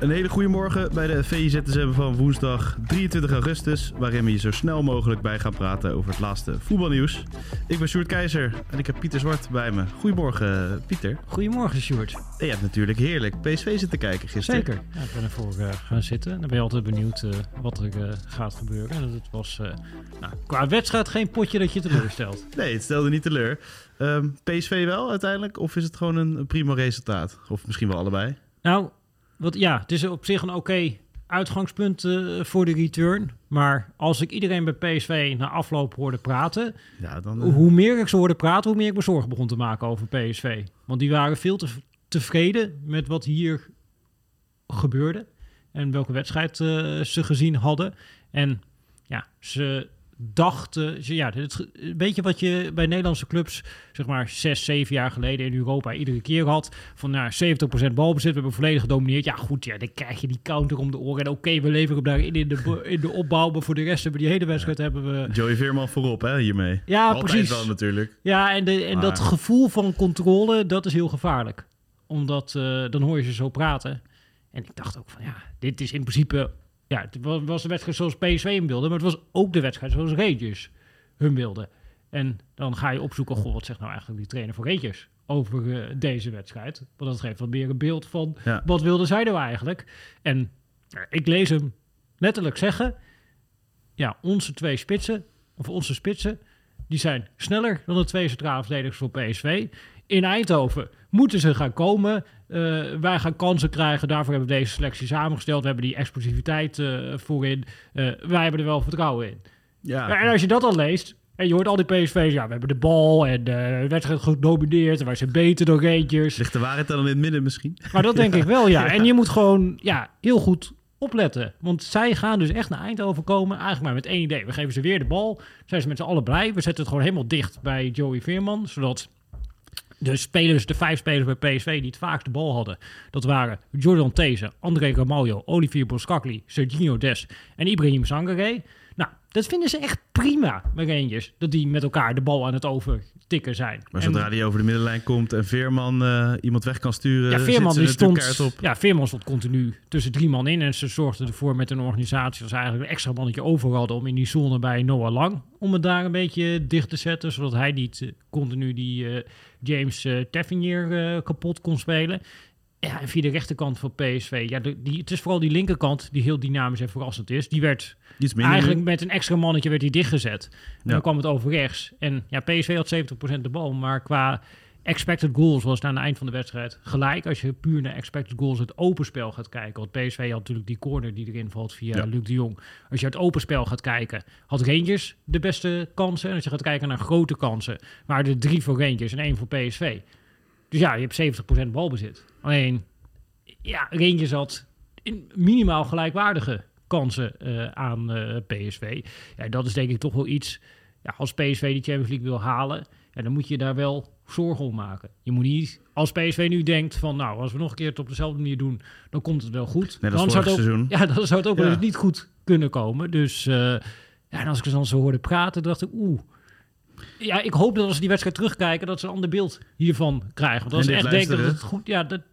Een hele goede morgen bij de VZSM van woensdag 23 augustus... waarin we je zo snel mogelijk bij gaan praten over het laatste voetbalnieuws. Ik ben Sjoerd Keizer en ik heb Pieter Zwart bij me. Goedemorgen, Pieter. Goedemorgen, Sjoerd. En je hebt natuurlijk heerlijk PSV zitten kijken gisteren. Zeker. Ja, ik ben ervoor gaan zitten. Dan ben je altijd benieuwd wat er gaat gebeuren. En het was qua wedstrijd geen potje dat je teleurstelt. Nee, het stelde niet teleur. PSV wel uiteindelijk? Of is het gewoon een prima resultaat? Of misschien wel allebei? Nou... het is op zich een oké uitgangspunt voor de return. Maar als ik iedereen bij PSV na afloop hoorde praten... Ja, dan, hoe meer ik ze hoorde praten, hoe meer ik me zorgen begon te maken over PSV. Want die waren veel te tevreden met wat hier gebeurde. En welke wedstrijd ze gezien hadden. En ja, ze dachten... een beetje wat je bij Nederlandse clubs... zeg maar 6-7 jaar geleden in Europa iedere keer had. Van 70% balbezit, we hebben volledig gedomineerd. Ja goed, ja, dan krijg je die counter om de oren. En oké, we leveren hem daarin in de opbouw. Maar voor de rest hebben we die hele wedstrijd... Joey Veerman voorop, hè, hiermee. Ja, altijd precies. Altijd wel natuurlijk. Ja, en dat gevoel van controle, dat is heel gevaarlijk. Omdat dan hoor je ze zo praten. En ik dacht ook van, dit is in principe... Ja, het was de wedstrijd zoals PSV hem wilde, maar het was ook de wedstrijd zoals Rangers hun wilde. En dan ga je opzoeken, wat zegt nou eigenlijk die trainer voor Rangers over deze wedstrijd? Want dat geeft wat meer een beeld van, wat wilden zij nou eigenlijk? En ik lees hem letterlijk zeggen, onze spitsen, die zijn sneller dan de twee centrale verdedigers voor PSV. In Eindhoven moeten ze gaan komen. Wij gaan kansen krijgen. Daarvoor hebben we deze selectie samengesteld. We hebben die explosiviteit voorin. Wij hebben er wel vertrouwen in. Ja. En als je dat al leest... En je hoort al die PSV's, we hebben de bal en de wedstrijd gedomineerd en wij zijn beter dan Rangers. Ligt de waarheid dan in het midden misschien? Maar dat denk ik wel, ja. En je moet gewoon heel goed opletten. Want zij gaan dus echt naar Eindhoven komen. Eigenlijk maar met één idee. We geven ze weer de bal. Zijn ze met z'n allen blij. We zetten het gewoon helemaal dicht bij Joey Veerman. Zodat... de vijf spelers bij PSV die het vaakst de bal hadden, dat waren Jordan Teze, André Ramalho, Olivier Boscagli, Serginho Dest en Ibrahim Sangaré. Nou, dat vinden ze echt prima, met Rangers, dat die met elkaar de bal aan het overtikken zijn. Maar zodra die over de middenlijn komt en Veerman iemand weg kan sturen, Veerman stond continu tussen drie man in en ze zorgden ervoor met een organisatie dat ze eigenlijk een extra mannetje over hadden om in die zone bij Noah Lang, om het daar een beetje dicht te zetten, zodat hij niet continu die James Tavernier kapot kon spelen. Ja, en via de rechterkant van PSV. Ja, het is vooral die linkerkant die heel dynamisch en verrassend is. Die werd eigenlijk met een extra mannetje dichtgezet. En dan kwam het over rechts. En PSV had 70% de bal. Maar qua expected goals was het aan het eind van de wedstrijd gelijk. Als je puur naar expected goals het openspel gaat kijken. Want PSV had natuurlijk die corner die erin valt via Luc de Jong. Als je het openspel gaat kijken, had Rangers de beste kansen. En als je gaat kijken naar grote kansen, waren er 3 voor Rangers en 1 voor PSV. Dus je hebt 70% balbezit. Alleen, Rangers had minimaal gelijkwaardige kansen aan PSV. Ja, dat is denk ik toch wel iets... Ja, als PSV de Champions League wil halen... Ja, dan moet je daar wel zorgen om maken. Je moet niet... Als PSV nu denkt van... Nou, als we nog een keer het op dezelfde manier doen... Dan komt het wel goed. Net als vorig seizoen. Ja, dan zou het ook wel eens niet goed kunnen komen. Dus en als ik ze dan zo hoorde praten... dacht ik, Ja, ik hoop dat als ze die wedstrijd terugkijken... dat ze een ander beeld hiervan krijgen. Want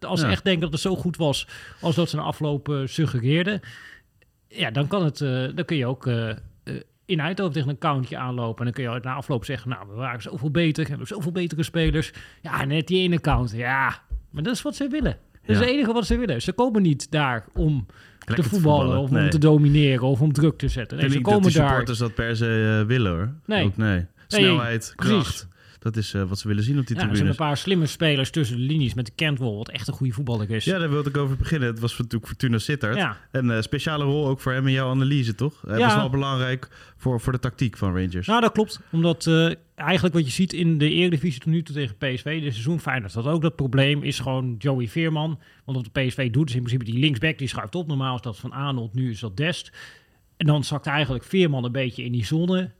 als ze echt denken dat het zo goed was... als dat ze na afloop suggereerden... Ja, dan kan het... dan kun je ook in Eindhoven tegen een countje aanlopen... en dan kun je na afloop zeggen... we waren zoveel beter, we hebben zoveel betere spelers. Ja, net die ene count. Ja, maar dat is wat ze willen. Dat is het enige wat ze willen. Ze komen niet daar om... te voetballen of om te domineren of om druk te zetten. Nee, ze komen dat de supporters dat per se willen hoor. Nee. Snelheid, kracht. Dat is wat ze willen zien op die tribune. Er zijn een paar slimme spelers tussen de linies met de Cantwell, wat echt een goede voetballer is. Ja, daar wilde ik over beginnen. Het was natuurlijk Fortuna Sittard. Ja. Een speciale rol ook voor hem in jouw analyse, toch? Ja. Dat is wel belangrijk voor de tactiek van Rangers. Nou, dat klopt. Omdat eigenlijk wat je ziet in de Eredivisie tot nu toe tegen PSV, dit seizoen Feyenoord had ook dat probleem, is gewoon Joey Veerman. Want wat de PSV doet is in principe die linksback, die schuift op. Normaal is dat van Arnold, nu is dat Dest. En dan zakt eigenlijk Veerman een beetje in die zone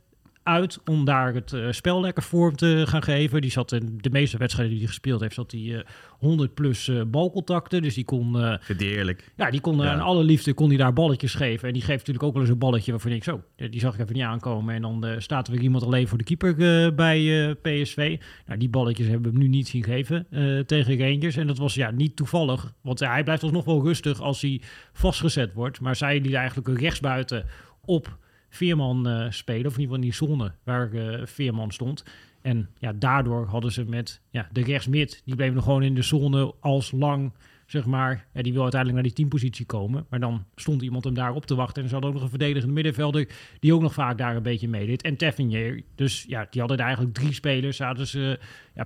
uit om daar het spel lekker vorm te gaan geven. Die zat in de meeste wedstrijden die hij gespeeld heeft, zat hij 100 plus balcontacten. Dus die kon... Vind je eerlijk? Ja, die kon aan alle liefde kon die daar balletjes geven. En die geeft natuurlijk ook wel eens een balletje waarvan ik zo, die zag ik even niet aankomen. En dan staat er weer iemand alleen voor de keeper bij PSV. Nou, die balletjes hebben we hem nu niet zien geven tegen Rangers. En dat was niet toevallig. Want hij blijft alsnog wel rustig als hij vastgezet wordt. Maar zij die eigenlijk rechtsbuiten op Veerman spelen, of in ieder geval in die zone waar Veerman stond. En daardoor hadden ze met de rechtsmid, die bleef nog gewoon in de zone als lang, zeg maar. Ja, die wil uiteindelijk naar die 10-positie komen, maar dan stond iemand hem daar op te wachten. En ze hadden ook nog een verdedigende middenvelder die ook nog vaak daar een beetje mee deed. En Tavernier, dus die hadden eigenlijk 3 spelers, zaten ze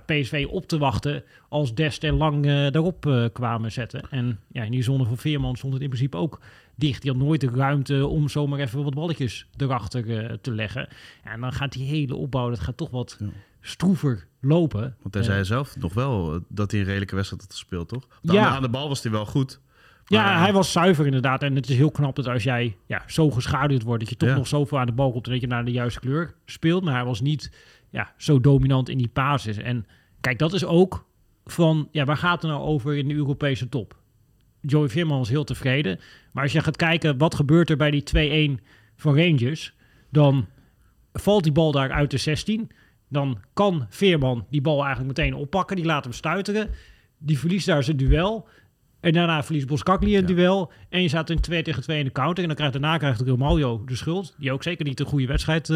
PSV op te wachten als Dest en Lang daarop kwamen zetten. En in die zone van Veerman stond het in principe ook dicht. Die had nooit de ruimte om zomaar even wat balletjes erachter te leggen. En dan gaat die hele opbouw, dat gaat toch wat stroever lopen. Want hij zei zelf nog wel dat hij een redelijke wedstrijd had gespeeld, toch? Aan de bal was hij wel goed. Maar... Ja, hij was zuiver inderdaad. En het is heel knap dat als jij zo geschaduwd wordt, dat je toch nog zoveel aan de bal komt, dat je naar de juiste kleur speelt. Maar hij was niet zo dominant in die passes. En kijk, dat is ook van, waar gaat het nou over in de Europese top? Joey Veerman was heel tevreden. Maar als je gaat kijken, wat gebeurt er bij die 2-1 van Rangers? Dan valt die bal daar uit de 16. Dan kan Veerman die bal eigenlijk meteen oppakken. Die laat hem stuiteren. Die verliest daar zijn duel. En daarna verliest Boscagli een duel. En je staat in 2-2 in de counter. En dan krijgt Ramalho de schuld. Die ook zeker niet een goede wedstrijd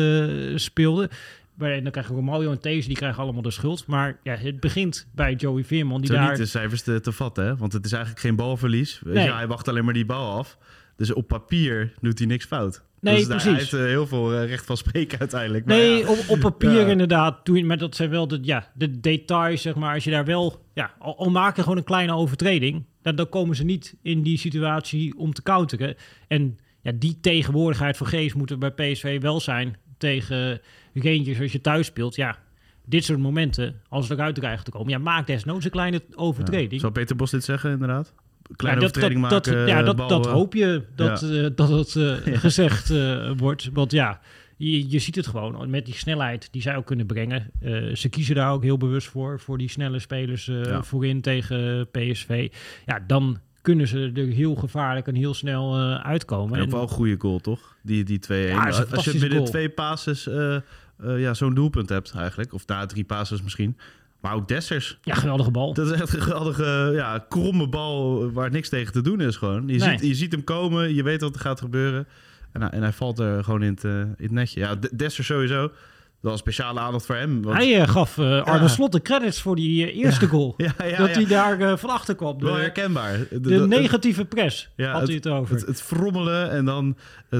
speelde. En dan krijgen Romario en Teze, die krijgen allemaal de schuld. Maar het begint bij Joey Veerman. Die niet de cijfers te vatten, hè? Want het is eigenlijk geen balverlies. Nee. Ja, hij wacht alleen maar die bal af. Dus op papier doet hij niks fout. Nee, dus precies. Hij heeft heel veel recht van spreken uiteindelijk. Maar op papier inderdaad. Maar dat zijn wel de details, zeg maar. Als je daar wel... Ja, al maken gewoon een kleine overtreding, dan komen ze niet in die situatie om te counteren. En die tegenwoordigheid van geest moet er bij PSV wel zijn tegen Rangers, als je thuis speelt, dit soort momenten, als het eruit dreigt te komen, maak desnoods een kleine overtreding. Ja. Zou Peter Bos dit zeggen, inderdaad? Kleine overtreding maken. Dat hoop je gezegd wordt. Want je ziet het gewoon met die snelheid die zij ook kunnen brengen. Ze kiezen daar ook heel bewust voor die snelle spelers voorin tegen PSV. Ja, dan kunnen ze er heel gevaarlijk en heel snel uitkomen. En ook wel een goede goal, toch? Die 2-1. Als je binnen 2 passes zo'n doelpunt hebt eigenlijk. Of na 3 passes misschien. Maar ook Dessers. Ja, geweldige bal. Dat is echt een geweldige, kromme bal waar niks tegen te doen is gewoon. Je ziet hem komen, je weet wat er gaat gebeuren. En hij valt er gewoon in het netje. Ja, Dessers sowieso. Dat was speciale aandacht voor hem. Want... Hij gaf Arne Slot de credits voor die eerste goal. Dat hij daar van achter kwam. Wel herkenbaar. De negatieve press had hij het over. Het frommelen en dan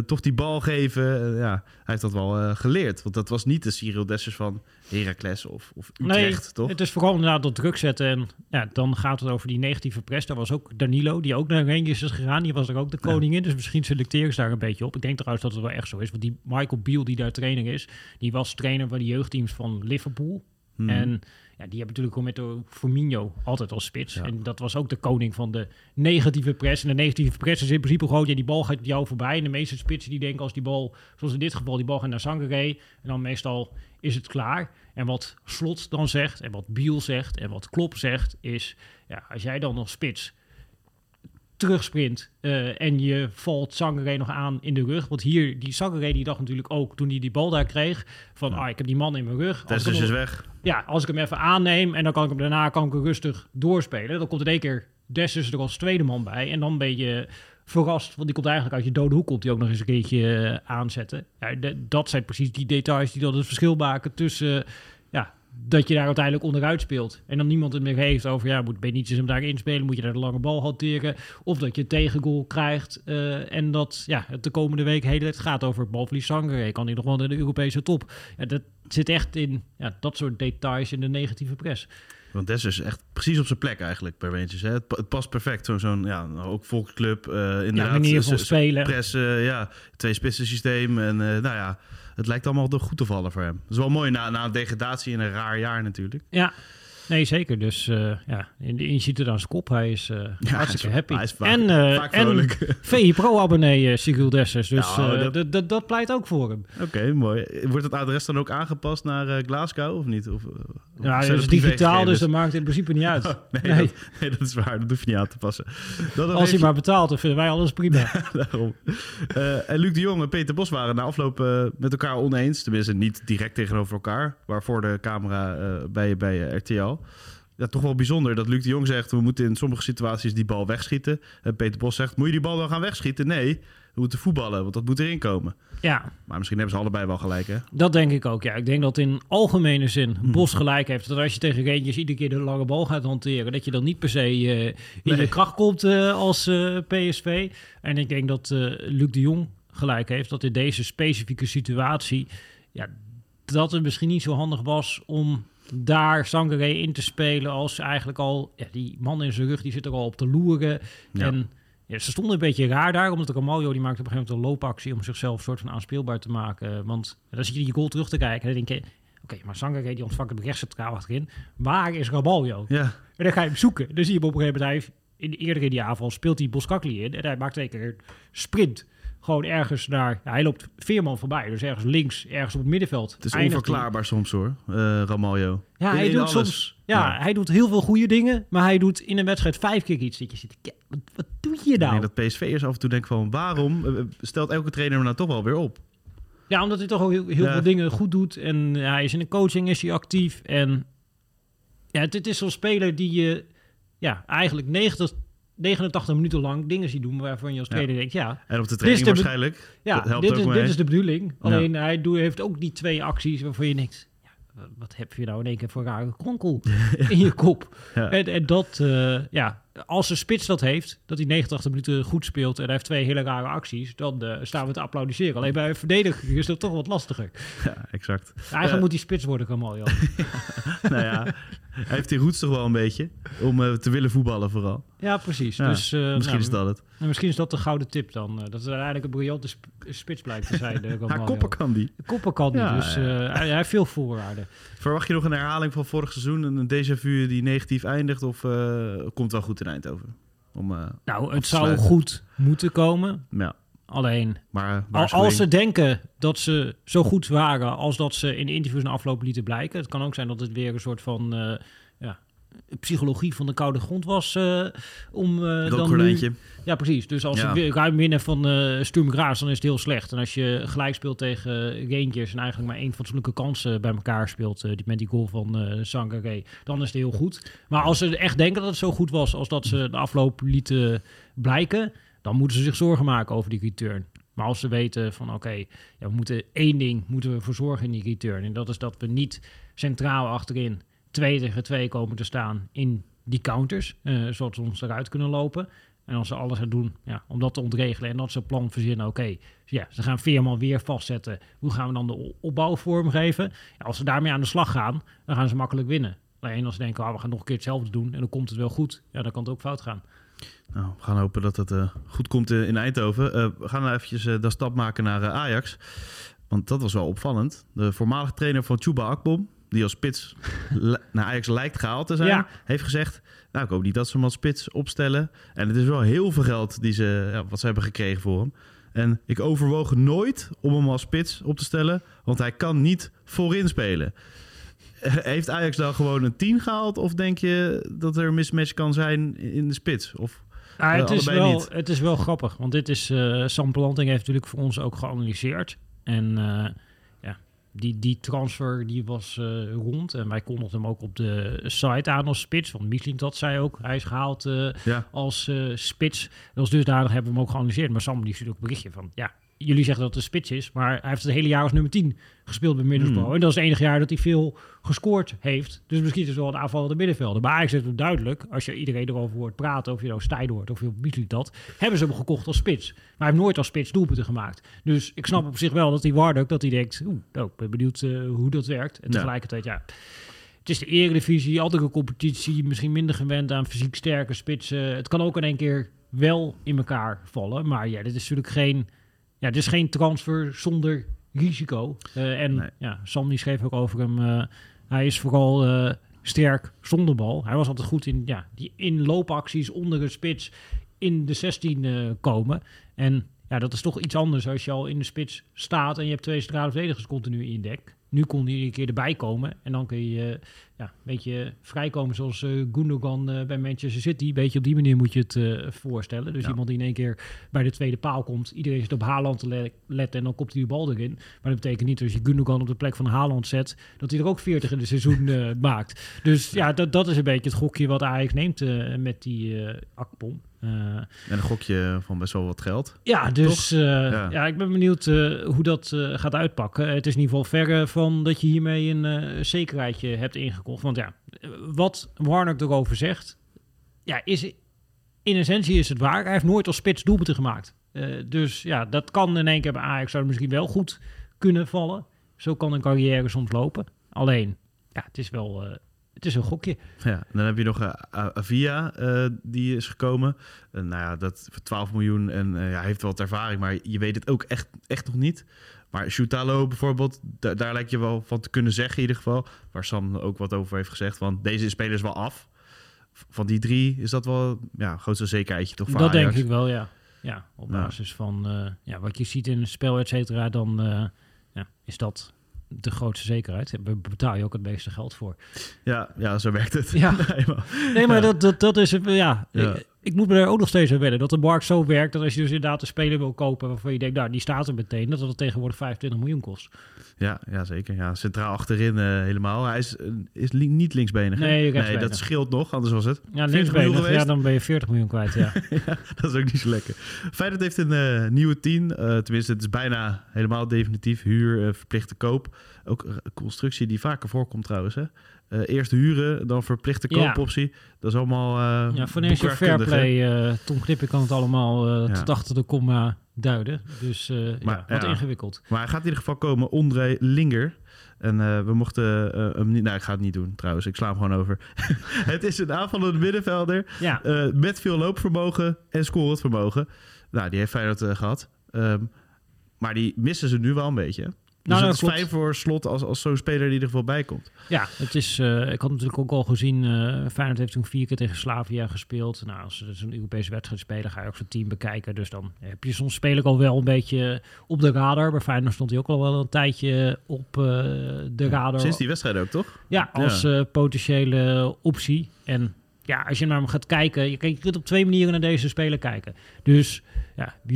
toch die bal geven. Hij heeft dat wel geleerd. Want dat was niet de Cyril Dessers van Heracles of Utrecht, toch? Het is vooral inderdaad dat druk zetten. En dan gaat het over die negatieve press. Daar was ook Danilo, die ook naar Rangers is gegaan. Die was er ook de koningin. Ja. Dus misschien selecteren ze daar een beetje op. Ik denk trouwens dat het wel echt zo is. Want die Michael Beale, die daar trainer is, die was trainer van de jeugdteams van Liverpool. En die hebben natuurlijk al met de Firmino altijd als spits. Ja. En dat was ook de koning van de negatieve press. En de negatieve press is in principe gewoon, die bal gaat jou voorbij. En de meeste spitsen die denken als die bal, zoals in dit geval, die bal gaat naar Sangaré. En dan meestal is het klaar. En wat Slot dan zegt, en wat Biel zegt, en wat Klopp zegt, is als jij dan nog spits terugsprint en je valt Sangaré nog aan in de rug. Want hier, die Sangaré die dacht natuurlijk ook, toen hij die bal daar kreeg, van ik heb die man in mijn rug. Dessers is weg. Ja, als ik hem even aanneem en dan kan ik hem daarna rustig doorspelen. Dan komt in één keer Dessers er als tweede man bij. En dan ben je verrast, want die komt eigenlijk uit je dode hoek, komt die ook nog eens een keertje aanzetten. Ja, dat zijn precies die details die dan het verschil maken tussen dat je daar uiteindelijk onderuit speelt. En dan niemand het meer heeft over... ja, moet Benitez hem daar inspelen? Moet je daar de lange bal hanteren? Of dat je tegengoal krijgt. En dat ja, het de komende week heel het gaat over het balverlies Sangaré. Kan hij nog wel naar de Europese top? Ja, dat zit echt in ja, dat soort details in de negatieve pres. Want Dessers is echt precies op zijn plek eigenlijk bij Rangers. Hè? Het past perfect. Zo'n ja, ook volksclub. Inderdaad, ja, manier van spelen. Pressen, ja, twee spitsen systeem. En nou ja... Het lijkt allemaal goed te vallen voor hem. Dat is wel mooi na een degradatie in een raar jaar natuurlijk. Ja, nee zeker. Dus ja, je ziet het aan zijn kop. Hij is hartstikke happy. Hij is vaak vrolijk. En VI Pro abonnee Cyril Dessers. Dus nou, dat pleit ook voor hem. Oké, mooi. Wordt het adres dan ook aangepast naar Glasgow of niet? Ja, dat is digitaal, dus dat maakt in principe niet uit. Nee. Dat is waar. Dat hoef je niet aan te passen. Als hij maar betaalt, dan vinden wij alles prima. Daarom. En Luc de Jong en Peter Bos waren na afloop met elkaar oneens. Tenminste, niet direct tegenover elkaar. Waarvoor de camera bij RTL. Ja, toch wel bijzonder dat Luc de Jong zegt... we moeten in sommige situaties die bal wegschieten. En Peter Bos zegt, moet je die bal dan gaan wegschieten? Nee, we moeten voetballen, want dat moet erin komen. Ja. Maar misschien hebben ze allebei wel gelijk, hè? Dat denk ik ook, ja. Ik denk dat in algemene zin Bos gelijk heeft... dat als je tegen Rangers iedere keer de lange bal gaat hanteren... dat je dan niet per se in je kracht komt als PSV. En ik denk dat Luc de Jong gelijk heeft... dat in deze specifieke situatie... ja, dat het misschien niet zo handig was om... daar Sangaré in te spelen als eigenlijk al... Ja, die man in zijn rug, die zit er al op te loeren. Ja. En ja, ze stonden een beetje raar daar... omdat Ramalho, die maakte op een gegeven moment een loopactie... om zichzelf soort van aanspeelbaar te maken. Want dan zit je die goal terug te kijken... en dan denk je, oké, maar Sangaré die ontvangt hem rechtscentraal achterin. Waar is Ramalho? Ja. En dan ga je hem zoeken. Dan zie je hem op een gegeven moment... eerder in die aanval speelt hij Boscagli in... en hij maakt zeker een sprint... Gewoon ergens naar... Ja, hij loopt Veerman voorbij. Dus ergens links, ergens op het middenveld. Het is onverklaarbaar soms hoor, Ramalho. Ja, hij doet soms... Ja, hij doet heel veel goede dingen. Maar hij doet in een wedstrijd 5 keer iets. Dat je zit, wat doe je nou? Ik denk dat PSV'ers af en toe denken van... waarom stelt elke trainer hem nou toch wel weer op? Ja, omdat hij toch al heel veel dingen goed doet. En ja, hij is in de coaching, is hij actief. En ja, het is zo'n speler die je... Ja, eigenlijk 89 minuten lang dingen zien doen waarvan je als trainer denkt, ja... En op de training waarschijnlijk. Ja, dat helpt dit is de bedoeling. Alleen hij heeft ook die 2 acties waarvan je denkt... Ja, wat heb je nou in één keer voor een rare kronkel in je kop? Ja. En dat, als een spits dat heeft, dat hij 89 minuten goed speelt... en hij heeft 2 hele rare acties, dan staan we te applaudisseren. Alleen bij een verdediger is dat toch wat lastiger. Ja, exact. Eigenlijk moet die spits worden, Ramalho. Nou ja... Hij heeft die roots toch wel een beetje, om te willen voetballen vooral. Ja, precies. Ja, dus, misschien is dat het. Misschien is dat de gouden tip dan. Dat het uiteindelijk een briljante spits blijkt te zijn. Haar koppen kan die. Koppen kan die, dus hij heeft veel voorwaarden. Verwacht je nog een herhaling van vorig seizoen? Een déjà vu die negatief eindigt of komt wel goed in Eindhoven? Het zou goed moeten komen. Ja. Alleen, maar als ze denken dat ze zo goed waren... als dat ze in de interviews na afloop lieten blijken... het kan ook zijn dat het weer een soort van psychologie van de koude grond was. Ja, precies. Dus als ze ruim winnen van Sturm Graz, dan is het heel slecht. En als je gelijk speelt tegen Rangers... en eigenlijk maar 1 fatsoenlijke kans bij elkaar speelt... met die goal van Sangaré, dan is het heel goed. Maar als ze echt denken dat het zo goed was... als dat ze de afloop lieten blijken... dan moeten ze zich zorgen maken over die return. Maar als ze weten van we moeten 1 ding voor zorgen in die return. En dat is dat we niet centraal achterin 2 tegen 2 komen te staan in die counters. Zodat ze ons eruit kunnen lopen. En als ze alles gaan doen om dat te ontregelen en dat ze plan verzinnen. Ze gaan Veerman weer vastzetten. Hoe gaan we dan de opbouw vormgeven? Ja, als ze daarmee aan de slag gaan, dan gaan ze makkelijk winnen. Alleen als ze denken, we gaan nog een keer hetzelfde doen en dan komt het wel goed. Ja, dan kan het ook fout gaan. Nou, we gaan hopen dat het goed komt in Eindhoven. We gaan nou eventjes de stap maken naar Ajax. Want dat was wel opvallend. De voormalige trainer van Chuba Akpom, die als spits naar Ajax lijkt gehaald te zijn... heeft gezegd, ik hoop niet dat ze hem als spits opstellen. En het is wel heel veel geld wat ze hebben gekregen voor hem. En ik overwoog nooit om hem als spits op te stellen... want hij kan niet voorin spelen. Heeft Ajax dan gewoon een 10 gehaald? Of denk je dat er een mismatch kan zijn in de spits? Of het is wel grappig. Want dit is... Sam Planting heeft natuurlijk voor ons ook geanalyseerd. En die transfer die was rond. En wij kondigden hem ook op de site aan als spits. Want Michelin dat zei ook. Hij is gehaald als spits. En als dusdanig hebben we hem ook geanalyseerd. Maar Sam die stuurt ook een berichtje van... jullie zeggen dat het een spits is, maar hij heeft het hele jaar als nummer 10 gespeeld bij Middelsbouw. En dat is het enige jaar dat hij veel gescoord heeft. Dus misschien is het wel een aanvallende middenvelder. Maar Ajax heeft het duidelijk, als je iedereen erover hoort praten, of je nou Stijn hoort, of je Biesliet dat, hebben ze hem gekocht als spits. Maar hij heeft nooit als spits doelpunten gemaakt. Dus ik snap op zich wel dat die Wardock, dat hij denkt, ik ben benieuwd hoe dat werkt. En tegelijkertijd, het is de Eredivisie, altijd een competitie, misschien minder gewend aan fysiek sterke spitsen. Het kan ook in één keer wel in elkaar vallen. Maar ja, dit is natuurlijk geen... Ja, dus geen transfer zonder risico. Sam die schreef ook over hem. Hij is vooral sterk zonder bal. Hij was altijd goed in die inloopacties onder de spits in de 16 komen. En ja, dat is toch iets anders als je al in de spits staat en je hebt twee centrale verdedigers continu in je dek. Nu kon hij een keer erbij komen en dan kun je een beetje vrijkomen zoals Gundogan bij Manchester City. Een beetje op die manier moet je het voorstellen. Dus iemand die in één keer bij de tweede paal komt. Iedereen zit op Haaland te letten en dan komt hij de bal erin. Maar dat betekent niet dat als je Gundogan op de plek van Haaland zet, dat hij er ook 40 in het seizoen maakt. Dus dat is een beetje het gokje wat Ajax neemt met die Akpom. En een gokje van best wel wat geld. Ja, dus ik ben benieuwd hoe dat gaat uitpakken. Het is in ieder geval verre van dat je hiermee een zekerheidje hebt ingekocht. Want wat Warnock erover zegt, is in essentie is het waar. Hij heeft nooit als spits doelpunten gemaakt. Dus dat kan in één keer bij Ajax zou misschien wel goed kunnen vallen. Zo kan een carrière soms lopen. Alleen, het is wel... Het is een gokje. Ja, dan heb je nog Avia, die is gekomen. Dat voor 12 miljoen. En hij heeft wel wat ervaring, maar je weet het ook echt nog niet. Maar Shoutalo bijvoorbeeld, daar lijkt je wel van te kunnen zeggen in ieder geval. Waar Sam ook wat over heeft gezegd, want deze speler is wel af. Van die drie is dat wel grootste zekerheidje toch voor dat Ajax. Denk ik wel, ja. Op basis van wat je ziet in het spel, et cetera, dan is dat... de grootste zekerheid. Daar betaal je ook het meeste geld voor. Ja, zo werkt het. Ja. Nee, maar dat is... Ik moet me daar ook nog steeds aan wennen. Dat de markt zo werkt dat als je dus inderdaad een speler wil kopen waarvan je denkt, die staat er meteen, dat het tegenwoordig 25 miljoen kost. Ja, zeker. Ja, centraal achterin helemaal. Hij is niet linksbenig. Nee, dat scheelt nog, anders was het. Ja, linksbenig. Ja, dan ben je 40 miljoen kwijt, ja. Dat is ook niet zo lekker. Feyenoord heeft een nieuwe 10. Tenminste, het is bijna helemaal definitief. Huur, verplichte koop. Ook een constructie die vaker voorkomt trouwens, hè. Eerst huren, dan verplichte koopoptie. Dat is allemaal financial fair play. Tom Knippen kan het allemaal tot achter de komma duiden. Dus ingewikkeld. Maar hij gaat in ieder geval komen, Ondré Lingr. En we mochten hem niet... Nou, ik ga het niet doen trouwens. Ik sla hem gewoon over. Het is een aanvallende middenvelder. Ja. Met veel loopvermogen en scorend vermogen. Nou, die heeft Feyenoord gehad. Maar die missen ze nu wel een beetje. Dus dat is fijn voor Slot als zo'n speler die er geval bij komt. Ja, het is, ik had natuurlijk ook al gezien... Feyenoord heeft toen 4 keer tegen Slavia gespeeld. Nou, als ze zo'n Europese wedstrijd spelen, ga je ook zo'n team bekijken. Dus dan heb je soms spelen al wel een beetje op de radar. Bij Feyenoord stond hij ook al wel een tijdje op de radar. Sinds die wedstrijd ook, toch? Ja, als potentiële optie. En als je naar hem gaat kijken... Je kunt op 2 manieren naar deze speler kijken. Dus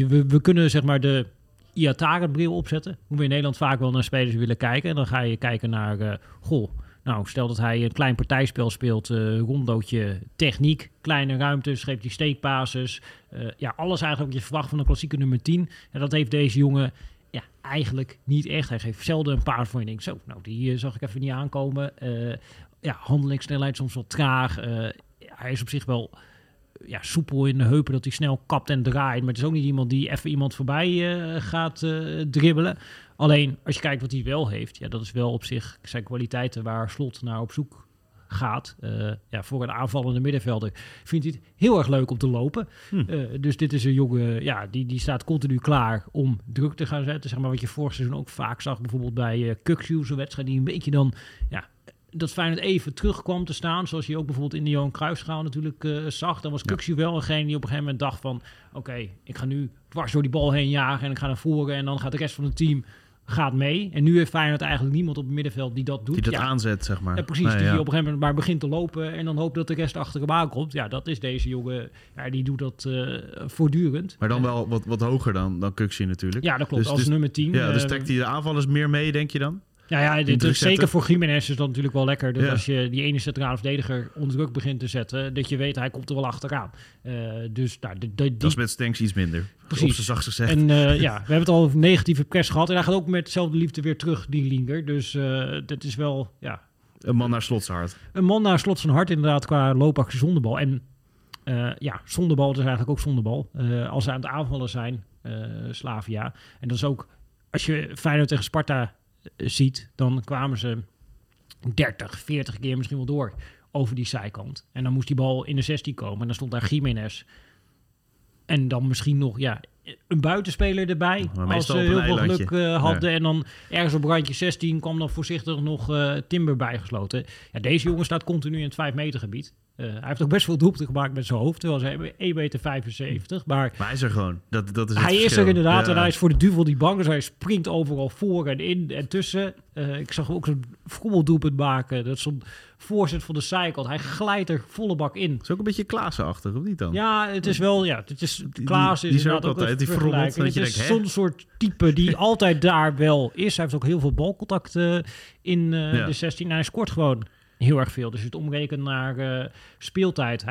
we kunnen zeg maar de... Iataren-bril opzetten. Hoe we in Nederland vaak wel naar spelers willen kijken. En dan ga je kijken naar... stel dat hij een klein partijspel speelt. Rondootje techniek. Kleine ruimtes. Geeft die steekpases. Alles eigenlijk wat je verwacht van een klassieke nummer 10. En dat heeft deze jongen... eigenlijk niet echt. Hij geeft zelden een paar voor je denkt... die zag ik even niet aankomen. Handelingssnelheid soms wat traag. Hij is op zich wel... soepel in de heupen, dat hij snel kapt en draait. Maar het is ook niet iemand die even iemand voorbij gaat dribbelen. Alleen, als je kijkt wat hij wel heeft... dat is wel op zich zijn kwaliteiten waar Slot naar op zoek gaat. Voor een aanvallende middenvelder vindt hij het heel erg leuk om te lopen. Dus dit is een jongen die staat continu klaar om druk te gaan zetten. Zeg maar wat je vorig seizoen ook vaak zag, bijvoorbeeld bij Kuxu, zo'n wedstrijd die een beetje dan... dat Feyenoord even terug kwam te staan, zoals je ook bijvoorbeeld in de Johan Cruijffschaal natuurlijk zag. Dan was Kuxu wel degene die op een gegeven moment dacht van... oké, ik ga nu dwars door die bal heen jagen en ik ga naar voren... en dan gaat de rest van het team mee. En nu heeft Feyenoord eigenlijk niemand op het middenveld die dat doet. Die dat aanzet, zeg maar. Precies, die op een gegeven moment maar begint te lopen... en dan hoopt dat de rest achter hem aankomt. Ja, dat is deze jongen. Ja, die doet dat voortdurend. Maar dan wel wat hoger dan Kuxu natuurlijk. Ja, dat klopt. Dus, als nummer 10. Dus trekt hij de aanvallers meer mee, denk je dan? Nou ja, dit is zeker voor Giménez is dat natuurlijk wel lekker. Dus als je die ene centrale verdediger onder druk begint te zetten, dat je weet, hij komt er wel achteraan. Dus, nou, dat is met Stengs iets minder. Precies. Op z'n zachtst gezegd. En ja, we hebben het al over negatieve pers gehad. En hij gaat ook met dezelfde liefde weer terug, die Lingr. Dus dat is wel, ja... Een man naar Slot zijn hart. Een man naar Slot zijn hart, inderdaad, qua loopactie zonder bal. En ja, zonder bal is eigenlijk ook zonder bal. Als ze aan het aanvallen zijn, Slavia. En dat is ook... Als je Feyenoord tegen Sparta ziet, dan kwamen ze 30, 40 keer misschien wel door over die zijkant. En dan moest die bal in de 16 komen. En dan stond daar Giménez. En dan misschien nog een buitenspeler erbij. Maar als ze heel veel geluk hadden. Ja. En dan ergens op randje 16 kwam dan voorzichtig nog Timber bijgesloten. Ja, deze jongen staat continu in het 5-meter gebied. Hij heeft ook best veel doelpunten gemaakt met zijn hoofd. Terwijl hij 1,75 meter. Maar hij is er gewoon. Dat is het hij verschil. Is er inderdaad. Ja. En hij is voor de duivel die bang is. Hij springt overal voor en in en tussen. Ik zag ook zo'n doelpunt maken. Dat is zo'n voorzet van de zijkant. Hij glijdt er volle bak in. Het is ook een beetje Klaassen-achtig, of niet dan? Ja, het is wel... Ja, het is, Klaassen die is inderdaad ook altijd, die vergelijking. Dat het is zo'n soort type die altijd daar wel is. Hij heeft ook heel veel balcontact in de 16. En hij scoort gewoon heel erg veel. Dus het omrekenen naar speeltijd.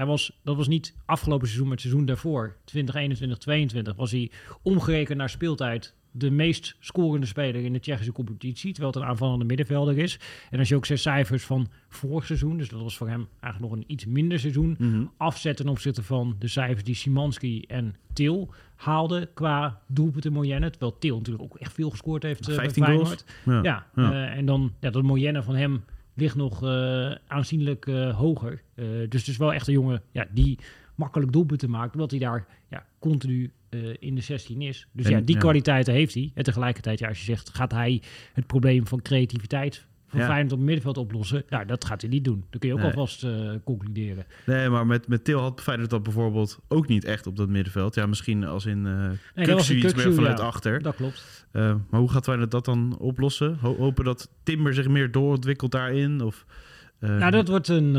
Dat was niet afgelopen seizoen, maar het seizoen daarvoor. 2021, 2022 was hij omgerekend naar speeltijd de meest scorende speler in de Tsjechische competitie, terwijl het een aanvallende middenvelder is. En als je ook zijn cijfers van vorig seizoen, dus dat was voor hem eigenlijk nog een iets minder seizoen, afzet ten opzichte van de cijfers die Szymanski en Til haalden qua doelpunten moyenne, terwijl Til natuurlijk ook echt veel gescoord heeft. 15 goals. Ja. En dan dat moyenne van hem ligt nog aanzienlijk hoger. Dus het is wel echt een jongen die makkelijk doelpunten maakt, omdat hij daar continu in de 16 is. Dus die kwaliteiten heeft hij. En tegelijkertijd, als je zegt, gaat hij het probleem van creativiteit van Feyenoord op het middenveld oplossen? Nou, dat gaat hij niet doen. Dat kun je ook alvast concluderen. Nee, maar met Til had Feyenoord dat bijvoorbeeld ook niet echt op dat middenveld. Ja, misschien als in Kuxu iets meer vanuit achter. Dat klopt. Maar hoe gaat Feyenoord dat dan oplossen? Hopen dat Timber zich meer doorontwikkelt daarin? Of, nou, dat wordt een...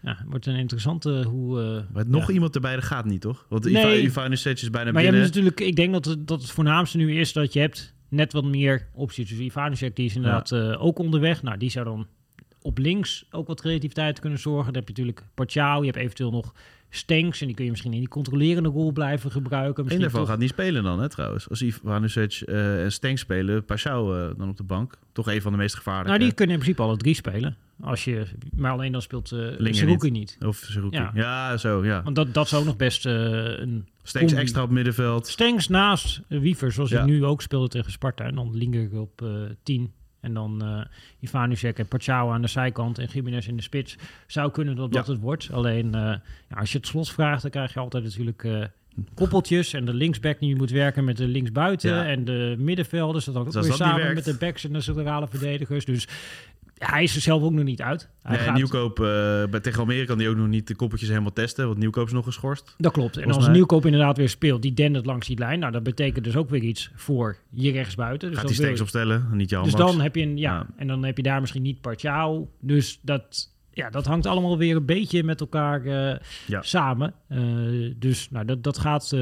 het wordt een interessante hoe... maar nog iemand erbij, dat gaat niet, toch? Want Ivanusec is bijna maar binnen. Maar natuurlijk, ik denk dat het voornaamste nu is dat je hebt net wat meer opties. Dus Ivanusec die is inderdaad ook onderweg. Nou, die zou dan op links ook wat creativiteit kunnen zorgen. Dan heb je natuurlijk Paixão, je hebt eventueel nog Stengs, en die kun je misschien in die controlerende rol blijven gebruiken. Eén daarvan gaat niet spelen dan, hè, trouwens. Als Ivanusec en Stengs spelen, Paixão dan op de bank. Toch een van de meest gevaarlijke. Nou, die kunnen in principe alle drie spelen. Maar alleen dan speelt Sjoerd niet. Of Sjoerd. Ja, zo, ja. Want dat zou ook nog best een... Stengs extra op middenveld. Stengs naast Wieffer, zoals hij nu ook speelde tegen Sparta. En dan Lingr op 10. En dan Ivanusec en Paixão aan de zijkant en Giménez in de spits. Zou kunnen dat het wordt. Alleen als je het slot vraagt, dan krijg je altijd natuurlijk koppeltjes. En de linksback die je moet werken met de linksbuiten. Ja. En de middenvelders. Dat dan ook weer samen met de backs en de centrale verdedigers. Dus... Hij is er zelf ook nog niet uit. Nieuwkoop tegen Almere kan die ook nog niet de koppeltjes helemaal testen. Want Nieuwkoop is nog geschorst. Dat klopt. En als Nieuwkoop inderdaad weer speelt, die dendert langs die lijn. Nou, dat betekent dus ook weer iets voor je rechtsbuiten. Dus gaat die Stengs opstellen, niet jouw. Dus dan heb je en dan heb je daar misschien niet Paixão. Dus dat hangt allemaal weer een beetje met elkaar samen. Dus dat gaat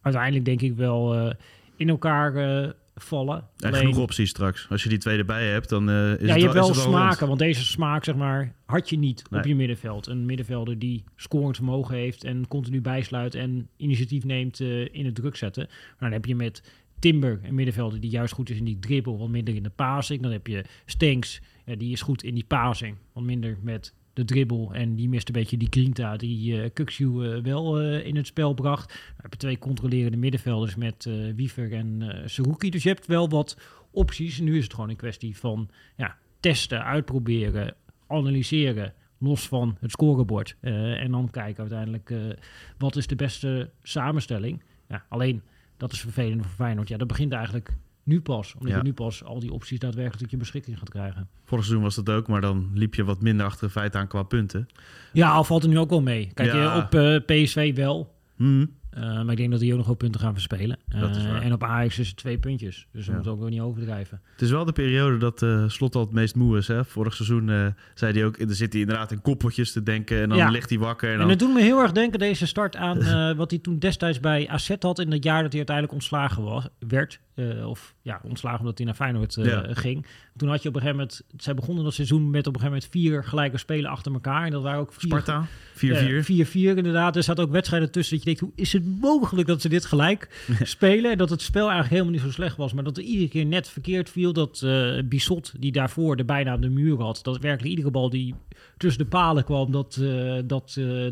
uiteindelijk denk ik wel in elkaar vallen. En genoeg opties straks. Als je die twee erbij hebt, dan is het wel... Ja, je hebt wel smaken, want deze smaak, zeg maar, had je niet op je middenveld. Een middenvelder die scorend vermogen heeft en continu bijsluit en initiatief neemt in het druk zetten. Maar dan heb je met Timber een middenvelder die juist goed is in die dribbel, wat minder in de passing. Dan heb je Stengs, die is goed in die passing, wat minder met de dribbel. En die mist een beetje die grinta die Kuxu wel in het spel bracht. Dan heb je twee controlerende middenvelders met Wieffer en Seruki. Dus je hebt wel wat opties. Nu is het gewoon een kwestie van testen, uitproberen, analyseren. Los van het scorebord. En dan kijken uiteindelijk wat is de beste samenstelling. Ja, alleen, dat is vervelend voor Feyenoord. Ja, dat begint eigenlijk... Nu pas, omdat je nu pas al die opties daadwerkelijk tot je beschikking gaat krijgen. Vorig seizoen was dat ook, maar dan liep je wat minder achter de feiten aan qua punten. Ja, al valt er nu ook wel mee. Kijk je op PSV wel, maar ik denk dat die ook nog wel punten gaan verspelen. En op Ajax is het 2 puntjes, dus we moeten ook wel niet overdrijven. Het is wel de periode dat Slot al het meest moe is. Hè? Vorig seizoen zei hij ook, er zit hij inderdaad in koppeltjes te denken en dan ligt hij wakker. En dat doet me heel erg denken, deze start aan wat hij toen destijds bij AZ had in het jaar dat hij uiteindelijk ontslagen werd. ontslagen omdat hij naar Feyenoord ging. Toen had je op een gegeven moment... Zij begonnen dat seizoen met op een gegeven moment 4 gelijke spelen achter elkaar. En dat waren ook... Sparta, 4-4. 4-4 inderdaad. Er zaten ook wedstrijden tussen dat je denkt... Hoe is het mogelijk dat ze dit gelijk spelen? En dat het spel eigenlijk helemaal niet zo slecht was. Maar dat er iedere keer net verkeerd viel. Dat Bissot, die daarvoor de bijna op de muur had... Dat werkelijk iedere bal die tussen de palen kwam... Dat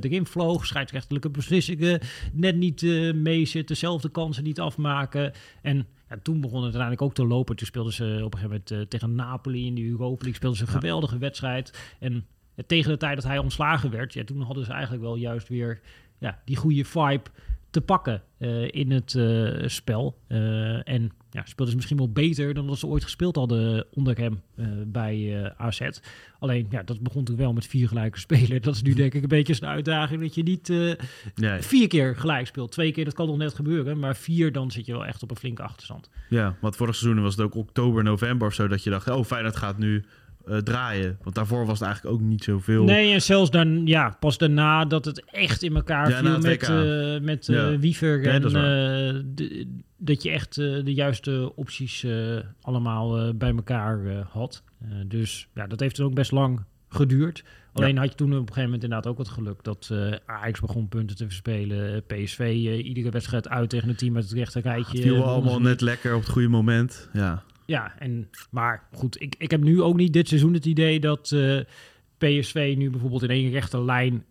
erin vloog. Scheidsrechtelijke beslissingen net niet meezitten. Zelfde kansen niet afmaken. En... Ja, toen begon het uiteindelijk ook te lopen. Toen speelden ze op een gegeven moment tegen Napoli in de Europa League. Speelden ze een geweldige wedstrijd. En tegen de tijd dat hij ontslagen werd... Ja, toen hadden ze eigenlijk wel juist weer die goede vibe te pakken in het spel. En speelden ze misschien wel beter dan dat ze ooit gespeeld hadden onder hem bij AZ. Alleen, dat begon toen wel met 4 gelijke spelen. Dat is nu denk ik een beetje een uitdaging dat je niet 4 keer gelijk speelt. 2 keer, dat kan nog net gebeuren. Maar 4, dan zit je wel echt op een flinke achterstand. Ja, want vorig seizoen was het ook oktober, november of zo dat je dacht, oh Feyenoord gaat nu... draaien. Want daarvoor was het eigenlijk ook niet zoveel. Nee, en zelfs dan, pas daarna dat het echt in elkaar viel met Wieffer. Ja, en dat je echt de juiste opties allemaal bij elkaar had. Dus dat heeft ook best lang geduurd. Alleen had je toen op een gegeven moment inderdaad ook het geluk dat Ajax begon punten te verspelen. PSV, iedere wedstrijd uit tegen een team uit het rechterrijtje. Het viel allemaal net lekker op het goede moment. Ja. Ja, maar goed, ik heb nu ook niet dit seizoen het idee dat PSV nu bijvoorbeeld in één rechte lijn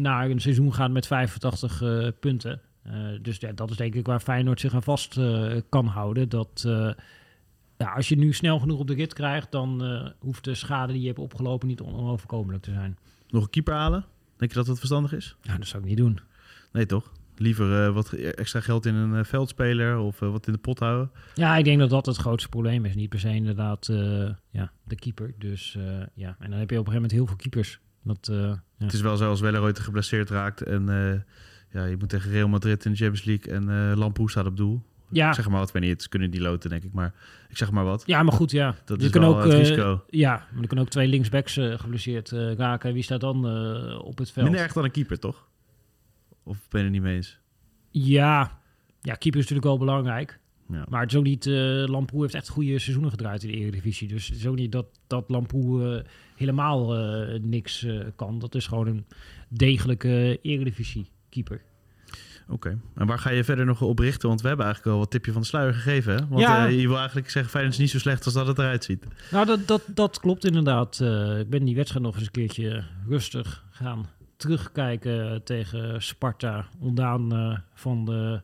naar een seizoen gaat met 85 punten. Dus dat is denk ik waar Feyenoord zich aan vast kan houden. Dat als je nu snel genoeg op de rit krijgt, dan hoeft de schade die je hebt opgelopen niet onoverkomelijk te zijn. Nog een keeper halen? Denk je dat dat verstandig is? Nou, dat zou ik niet doen. Nee, toch? Liever wat extra geld in een veldspeler of wat in de pot houden. Ja, ik denk dat dat het grootste probleem is. Niet per se inderdaad de keeper. Dus en dan heb je op een gegeven moment heel veel keepers. Het is wel zo als Welleroyd geblesseerd raakt. En je moet tegen Real Madrid in de Champions League. En Lampou staat op doel. Ja. Ik zeg maar wat, wanneer het kunnen die loten, denk ik. Maar ik zeg maar wat. Ja, maar goed, ja. Dat is wel ook, het risico. Maar er kunnen ook 2 linksbacks geblesseerd raken. Wie staat dan op het veld? Minder erg dan een keeper, toch? Of ben je er niet mee eens? Ja, keeper is natuurlijk wel belangrijk. Ja. Maar het is ook niet... Lampou heeft echt goede seizoenen gedraaid in de Eredivisie. Dus het is ook niet dat Lampou helemaal niks kan. Dat is gewoon een degelijke Eredivisie-keeper. Oké. En waar ga je verder nog op richten? Want we hebben eigenlijk al wat tipje van de sluier gegeven. Hè? Want je wil eigenlijk zeggen, Feyenoord is niet zo slecht als dat het eruit ziet. Nou, dat klopt inderdaad. Ik ben die wedstrijd nog eens een keertje rustig gaan terugkijken tegen Sparta, ontdaan van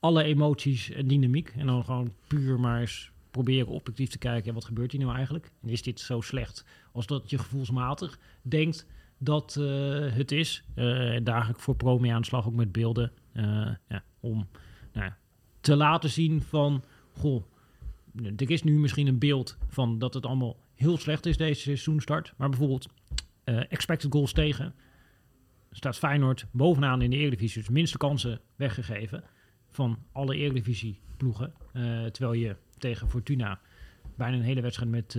alle emoties en dynamiek. En dan gewoon puur maar eens proberen objectief te kijken, wat gebeurt hier nou eigenlijk? En is dit zo slecht als dat je gevoelsmatig denkt dat het is? En daar ga ik voor pro mee aan de slag, ook met beelden. Om te laten zien van, goh, er is nu misschien een beeld van dat het allemaal heel slecht is deze seizoenstart. Maar bijvoorbeeld expected goals tegen... staat Feyenoord bovenaan in de Eredivisie. Dus minste kansen weggegeven van alle Eredivisie-ploegen. Terwijl je tegen Fortuna bijna een hele wedstrijd met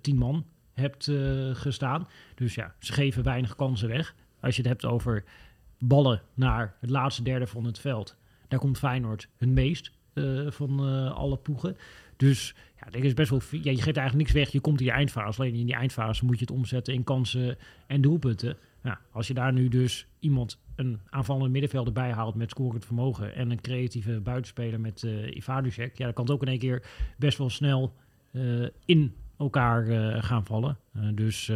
10 man hebt gestaan. Dus ze geven weinig kansen weg. Als je het hebt over ballen naar het laatste derde van het veld. Daar komt Feyenoord het meest van alle ploegen. Dus er is best wel je geeft eigenlijk niks weg. Je komt in de eindfase. Alleen in die eindfase moet je het omzetten in kansen en doelpunten. Nou, als je daar nu dus iemand, een aanvallende middenvelder bij haalt met scorend vermogen en een creatieve buitenspeler met Ivanušek, dan kan het ook in één keer best wel snel in elkaar gaan vallen. Dus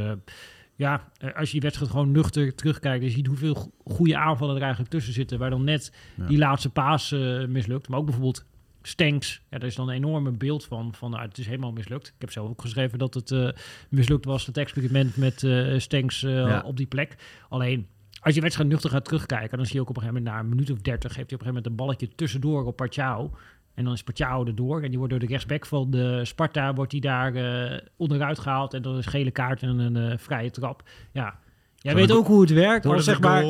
als je die wedstrijd gewoon nuchter terugkijkt en ziet hoeveel goede aanvallen er eigenlijk tussen zitten, waar dan net die laatste paas mislukt. Maar ook bijvoorbeeld Stengs, daar is dan een enorme beeld van het is helemaal mislukt. Ik heb zelf ook geschreven dat het mislukt was, het experiment met Stengs op die plek. Alleen, als je wedstrijd nuchter gaat terugkijken, dan zie je ook op een gegeven moment na een minuut of 30... heeft hij op een gegeven moment een balletje tussendoor op Paixão. En dan is Paixão erdoor en die wordt door de rechtsback van de Sparta wordt die daar onderuit gehaald. En dat is gele kaart en een vrije trap. Ja, Jij weet ook hoe het werkt. Als, zeg maar,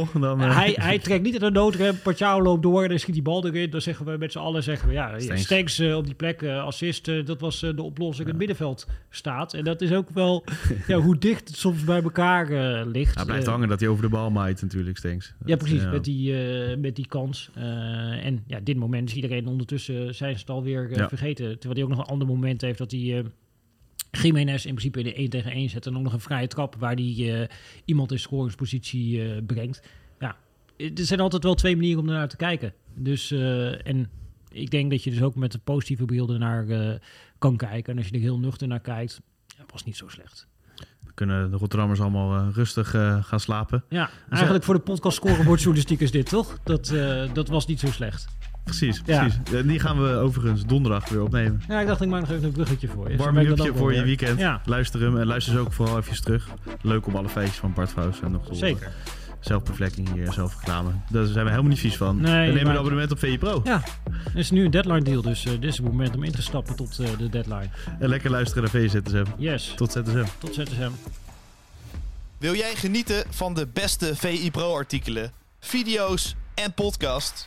hij trekt niet in de noodrem. Paixão loopt door en dan schiet die bal erin. Dan zeggen we met z'n allen, ja, Stengs op die plek, assist. Dat was de oplossing. Ja. Het middenveld staat. En dat is ook wel hoe dicht het soms bij elkaar ligt. Hij blijft hangen dat hij over de bal maait natuurlijk, Stengs. Ja, precies. Ja. Met die kans. En ja, dit moment is iedereen ondertussen zijn ze het alweer vergeten. Terwijl hij ook nog een ander moment heeft dat hij... Giménez in principe in de 1-tegen-1 zet en dan nog een vrije trap waar hij iemand in scoringspositie brengt. Ja, er zijn altijd wel twee manieren om ernaar te kijken. Dus, en ik denk dat je dus ook met de positieve beelden naar kan kijken. En als je er heel nuchter naar kijkt, was niet zo slecht. Dan kunnen de Rotterdammers allemaal rustig gaan slapen. Ja, eigenlijk voor de podcast scorebordjournalistiek is dit, toch? Dat was niet zo slecht. Precies. Ja. Die gaan we overigens donderdag weer opnemen. Ja, ik dacht ik maak nog even een bruggetje voor je. Warm brugje voor je weekend. Ja. Luister hem en luister ze ook vooral even terug. Leuk om alle feestjes van Bart Vrouws en nog te horen. Zeker. Zelfbevlekking hier, zelfreclame. Daar zijn we helemaal niet vies van. Nee, we nemen een abonnement op VI Pro. Ja, er is nu een deadline deal, dus dit is het moment om in te stappen tot de deadline. En lekker luisteren naar VZSM. Yes. Tot ZSM. Tot ZSM. Wil jij genieten van de beste VI Pro artikelen, video's en podcasts?